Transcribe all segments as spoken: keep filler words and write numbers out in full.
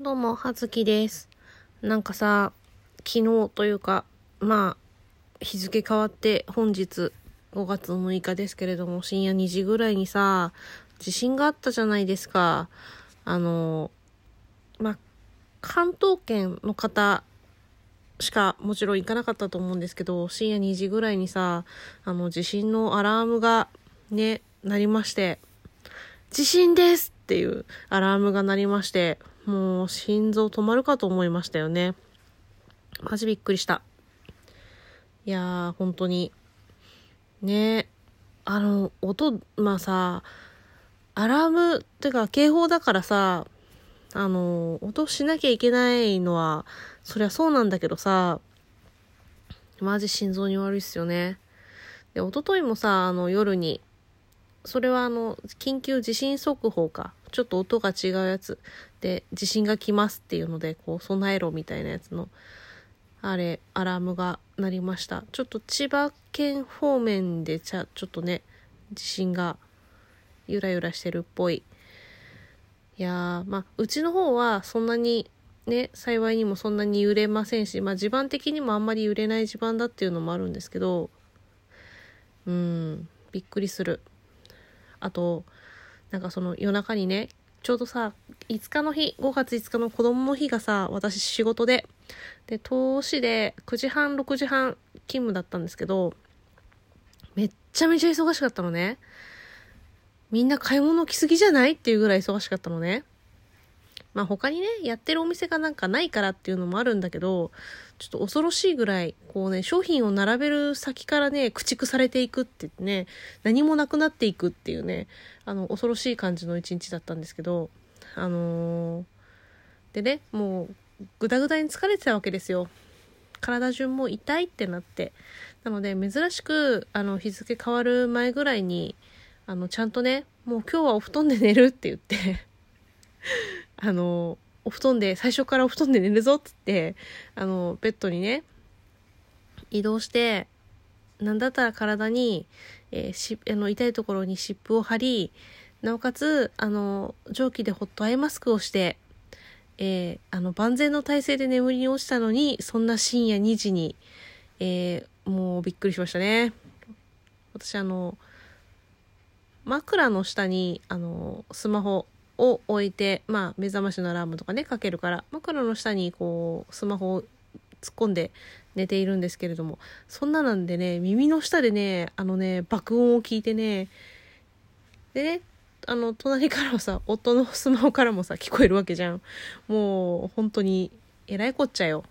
どうも、はずきです。なんかさ、昨日というか、まあ、日付変わって本日ごがつむいかですけれども、深夜にじぐらいにさ、地震があったじゃないですか。あの、まあ、関東圏の方しかもちろん行かなかったと思うんですけど、深夜にじぐらいにさ、あの、地震のアラームがね、鳴りまして、地震ですっていうアラームが鳴りまして、もう心臓止まるかと思いましたよね。マジびっくりした。いやー、本当にね、あの音、まあさ、アラームってか警報だからさ、あの音しなきゃいけないのはそりゃそうなんだけどさ、マジ心臓に悪いっすよね。で、一昨日もさ、あの夜に、それはあの緊急地震速報か、ちょっと音が違うやつで、地震が来ますっていうのでこう備えろみたいなやつのあれアラームが鳴りました。ちょっと千葉県方面でちゃちょっとね、地震がゆらゆらしてるっぽい。いやー、まあうちの方はそんなにね、幸いにもそんなに揺れませんし、まあ地盤的にもあんまり揺れない地盤だっていうのもあるんですけど、うーん、びっくりする。あと、なんかその夜中にね、ちょうどさ、いつかの日、ごがついつかの子供の日がさ、私仕事で、で、投資でくじはん、ろくじはん勤務だったんですけど、めっちゃめちゃ忙しかったのね。みんな買い物来すぎじゃないっていうぐらい忙しかったのね。まあ他にね、やってるお店がなんかないからっていうのもあるんだけど、ちょっと恐ろしいぐらい、こうね、商品を並べる先からね、駆逐されていくってね、何もなくなっていくっていうね、あの、恐ろしい感じの一日だったんですけど、あのー、でね、もう、ぐだぐだに疲れてたわけですよ。体中も痛いってなって。なので、珍しく、あの、日付変わる前ぐらいに、あの、ちゃんとね、もう今日はお布団で寝るって言って、あのお布団で最初からお布団で寝るぞっつって、あのベッドにね移動して、なんだったら体に、えー、しあの痛いところに湿布を貼り、なおかつあの蒸気でホットアイマスクをして、えー、あの万全の体勢で眠りに落ちたのに、そんな深夜にじに、えー、もうびっくりしましたね。私あの枕の下にあのスマホを置いて、まあ目覚ましのアラームとかねかけるから、枕の下にこうスマホを突っ込んで寝ているんですけれども、そんななんでね、耳の下でね、あのね爆音を聞いてね、でね、あの隣からもさ、夫のスマホからもさ聞こえるわけじゃん。もう本当にえらいこっちゃよ。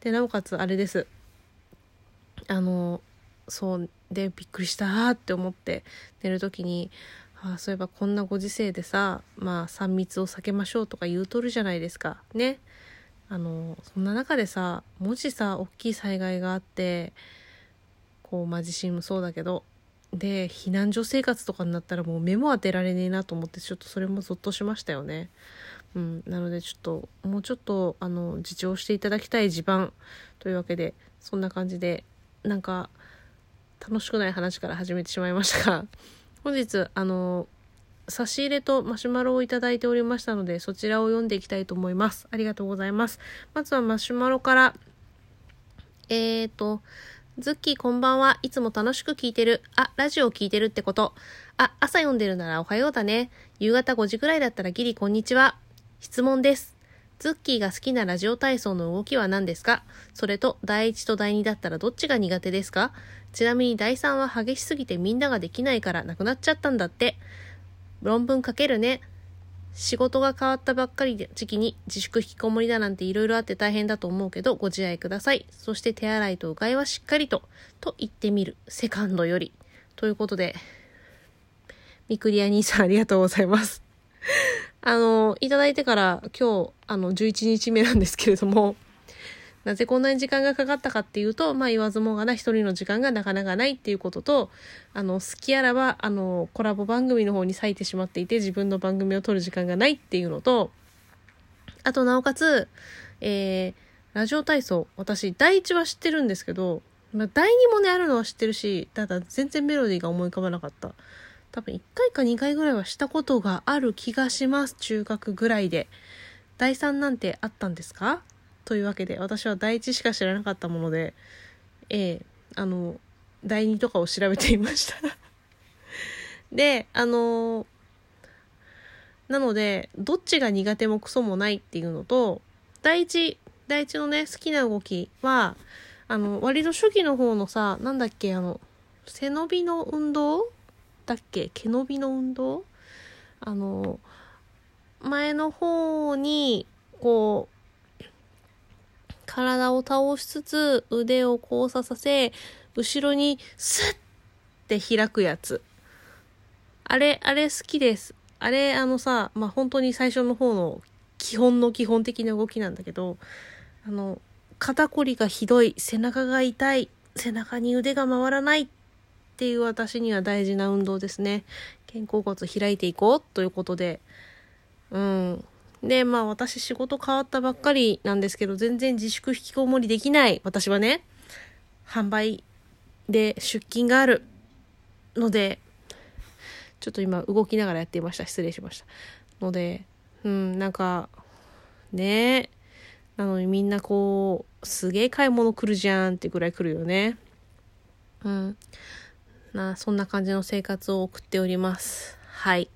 でなおかつあれです、あのそうでびっくりしたって思って寝るときに、ああそういえばこんなご時世でさ、まあさん密を避けましょうとか言うとるじゃないですかね。あのそんな中でさ、もしさ大きい災害があって、こうまあ地震もそうだけど、で避難所生活とかになったらもう目も当てられねえなと思って、ちょっとそれもゾッとしましたよね。うん、なのでちょっともうちょっとあの自重していただきたい地盤というわけで、そんな感じでなんか楽しくない話から始めてしまいましたが。本日あの差し入れとマシュマロをいただいておりましたので、そちらを読んでいきたいと思います。ありがとうございます。まずはマシュマロから、えーとズッキーこんばんは、いつも楽しく聞いてる、あラジオ聞いてるってこと、あ朝読んでるならおはようだね、夕方ごじくらいだったらギリこんにちは。質問です。ズッキーが好きなラジオ体操の動きは何ですか？それとだいいちとだいにだったらどっちが苦手ですか？ちなみにだいさんは激しすぎてみんなができないからなくなっちゃったんだって。論文書けるね。仕事が変わったばっかりで時期に自粛引きこもりだなんていろいろあって大変だと思うけどご自愛ください。そして手洗いとうがいはしっかりとと言ってみるセカンドより、ということでみくりあ兄さんありがとうございます。あのいただいてから今日あのじゅういちにちめなんですけれども、なぜこんなに時間がかかったかっていうと、まあ言わずもがな一人の時間がなかなかないっていうことと、あの好きあらばあのコラボ番組の方に割いてしまっていて、自分の番組を撮る時間がないっていうのと、あとなおかつ、えー、ラジオ体操、私第一は知ってるんですけど、まあ、第二もねあるのは知ってるし、ただ全然メロディーが思い浮かばなかった。多分いっかいかにかいぐらいはしたことがある気がします、中学ぐらいで。だいさんなんてあったんですかというわけで、私はだいいちしか知らなかったもので、えー、あのだいにとかを調べていましたで、あのー、なのでどっちが苦手もクソもないっていうのと、だいいち第一のね、好きな動きは、あの割と初期の方のさ、なんだっけ、あの背伸びの運動だっけ、毛伸びの運動、あの前の方にこう体を倒しつつ腕を交差させ、後ろにスッって開くやつ、あれあれ好きです。あれ、あのさ、まあ本当に最初の方の基本の基本的な動きなんだけど、あの肩こりがひどい、背中が痛い、背中に腕が回らないっていう私には大事な運動ですね。肩甲骨開いていこうということで、うん。で、まあ私仕事変わったばっかりなんですけど、全然自粛引きこもりできない私はね、販売で出勤があるので、ちょっと今動きながらやっていました。失礼しました。ので、うん、なんかね、なのにみんなこうすげえ買い物来るじゃんってぐらい来るよね。うん。なそんな感じの生活を送っております。はい。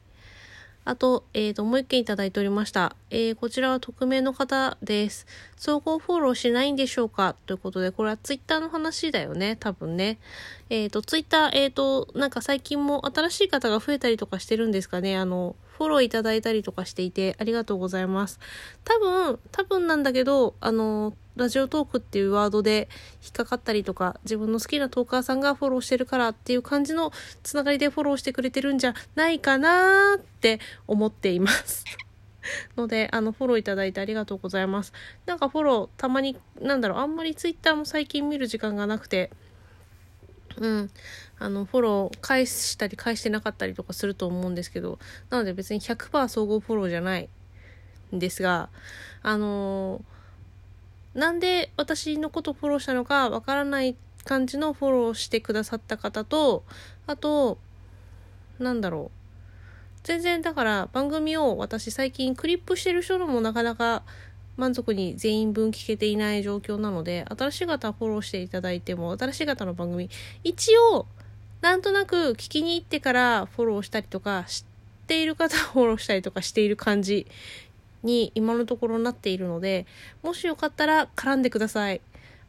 あと、えっと、もう一件いただいておりました。えー、こちらは匿名の方です。総合フォローしないんでしょうかということで、これはツイッターの話だよね、多分ね。えっと、ツイッター、えっと、なんか最近も新しい方が増えたりとかしてるんですかね。あの、フォローいただいたりとかしていて、ありがとうございます。多分、多分なんだけど、あの、ラジオトークっていうワードで引っかかったりとか、自分の好きなトーカーさんがフォローしてるからっていう感じのつながりでフォローしてくれてるんじゃないかなーって思っていますので、あのフォローいただいてありがとうございます。なんかフォローたまに、なんだろう、あんまりツイッターも最近見る時間がなくて、うん、あのフォロー返したり返してなかったりとかすると思うんですけど、なので別に ひゃくパーセント 総合フォローじゃないんですが、あのーなんで私のことフォローしたのかわからない感じのフォローしてくださった方と、あと、なんだろう。全然だから番組を私最近クリップしてる人のもなかなか満足に全員分聞けていない状況なので、新しい方フォローしていただいても、新しい方の番組、一応、なんとなく聞きに行ってからフォローしたりとか、知っている方をフォローしたりとかしている感じに今のところなっているので、もしよかったら絡んでください。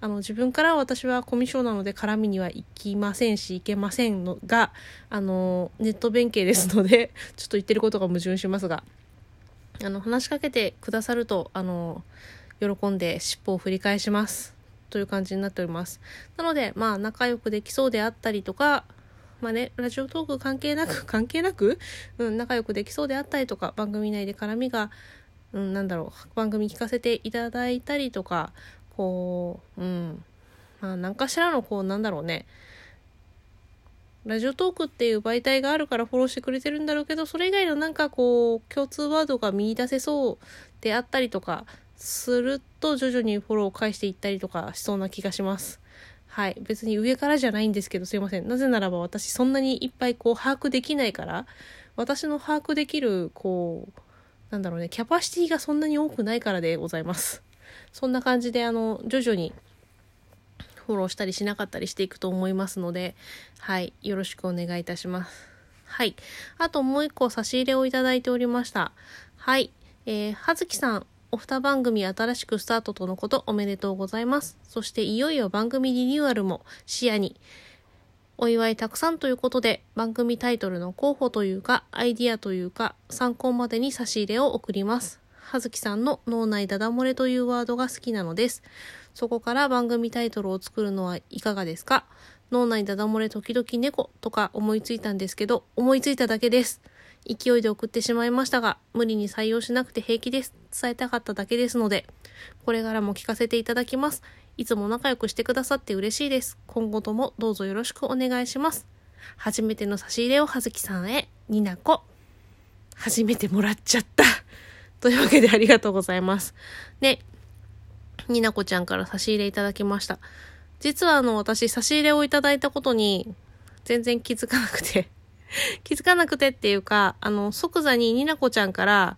あの自分から私はコミュ障なので絡みには行きませんし行けませんのが、あのネット弁慶ですのでちょっと言ってることが矛盾しますが、あの話しかけてくださると、あの喜んで尻尾を振り返しますという感じになっております。なので、まあ仲良くできそうであったりとか、まあね、ラジオトーク関係なく関係なく、うん、仲良くできそうであったりとか、番組内で絡みが、うん、なんだろう、番組聞かせていただいたりとか、こう、うん、まあ何かしらのこう、なんだろうね、ラジオトークっていう媒体があるからフォローしてくれてるんだろうけど、それ以外のなんかこう共通ワードが見出せそうであったりとかすると、徐々にフォローを返していったりとかしそうな気がします。はい、別に上からじゃないんですけど、すいません。なぜならば私そんなにいっぱいこう把握できないから、私の把握できるこう、なんだろうね、キャパシティがそんなに多くないからでございます。そんな感じで、あの、徐々にフォローしたりしなかったりしていくと思いますので、はい、よろしくお願いいたします。はい。あともう一個差し入れをいただいておりました。はい。えー、はずきさん、お二番組新しくスタートとのことおめでとうございます。そしていよいよ番組リニューアルも視野に。お祝いたくさんということで、番組タイトルの候補というかアイディアというか参考までに差し入れを送ります。はずきさんの脳内ダダ漏れというワードが好きなのです。そこから番組タイトルを作るのはいかがですか。脳内ダダ漏れ時々猫とか思いついたんですけど、思いついただけです。勢いで送ってしまいましたが、無理に採用しなくて平気です。伝えたかっただけですので、これからも聞かせていただきます。いつも仲良くしてくださって嬉しいです。今後ともどうぞよろしくお願いします。初めての差し入れをはずきさんへ、になこ。初めてもらっちゃったというわけで、ありがとうございますね。になこちゃんから差し入れいただきました。実はあの私差し入れをいただいたことに全然気づかなくて気づかなくてっていうか、あの即座にになこちゃんから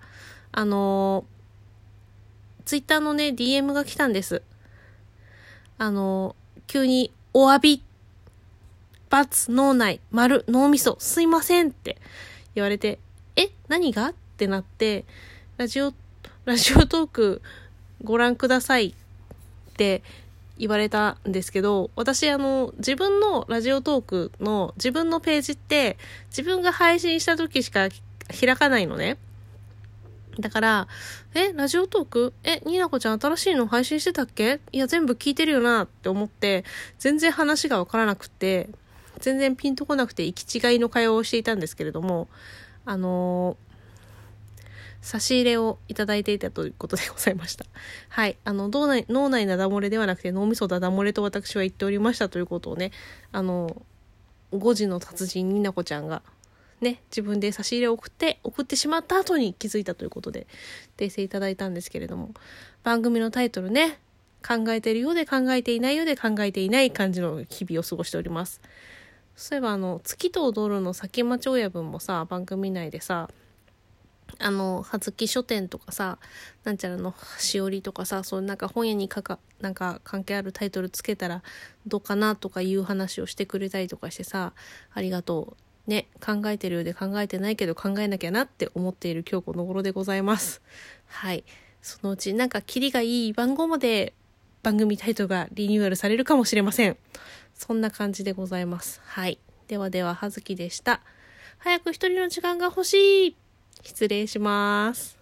あのツイッターのね ディーエム が来たんです。あの急にお詫び×脳内丸脳みそすいませんって言われて、え何がってなって、ラジオラジオトークご覧くださいって言われたんですけど、私あの自分のラジオトークの自分のページって自分が配信した時しか開かないのね。だからえラジオトークえになこちゃん新しいの配信してたっけ、いや全部聞いてるよなって思って、全然話がわからなくて全然ピンとこなくて行き違いの会話をしていたんですけれども、あのー差し入れをいただいていたということでございました。はい、あの脳内脳内なだ漏れではなくて脳みそだだ漏れと私は言っておりましたということをね、あのごじの達人になこちゃんがね自分で差し入れを送って送ってしまった後に気づいたということで訂正いただいたんですけれども、番組のタイトルね、考えているようで考えていないようで考えていない感じの日々を過ごしております。そういえばあの月と踊るの先町親分もさ番組内でさ。あの葉月書店とかさなんちゃらのしおりとかさ、そうなんか本屋にかかなんか関係あるタイトルつけたらどうかなとかいう話をしてくれたりとかしてさ、ありがとうね、考えてるようで考えてないけど考えなきゃなって思っている今日この頃でございます。はい、そのうちなんかキリがいい番号まで番組タイトルがリニューアルされるかもしれません。そんな感じでございます。はい、ではでは葉月でした。早く一人の時間が欲しい。失礼します。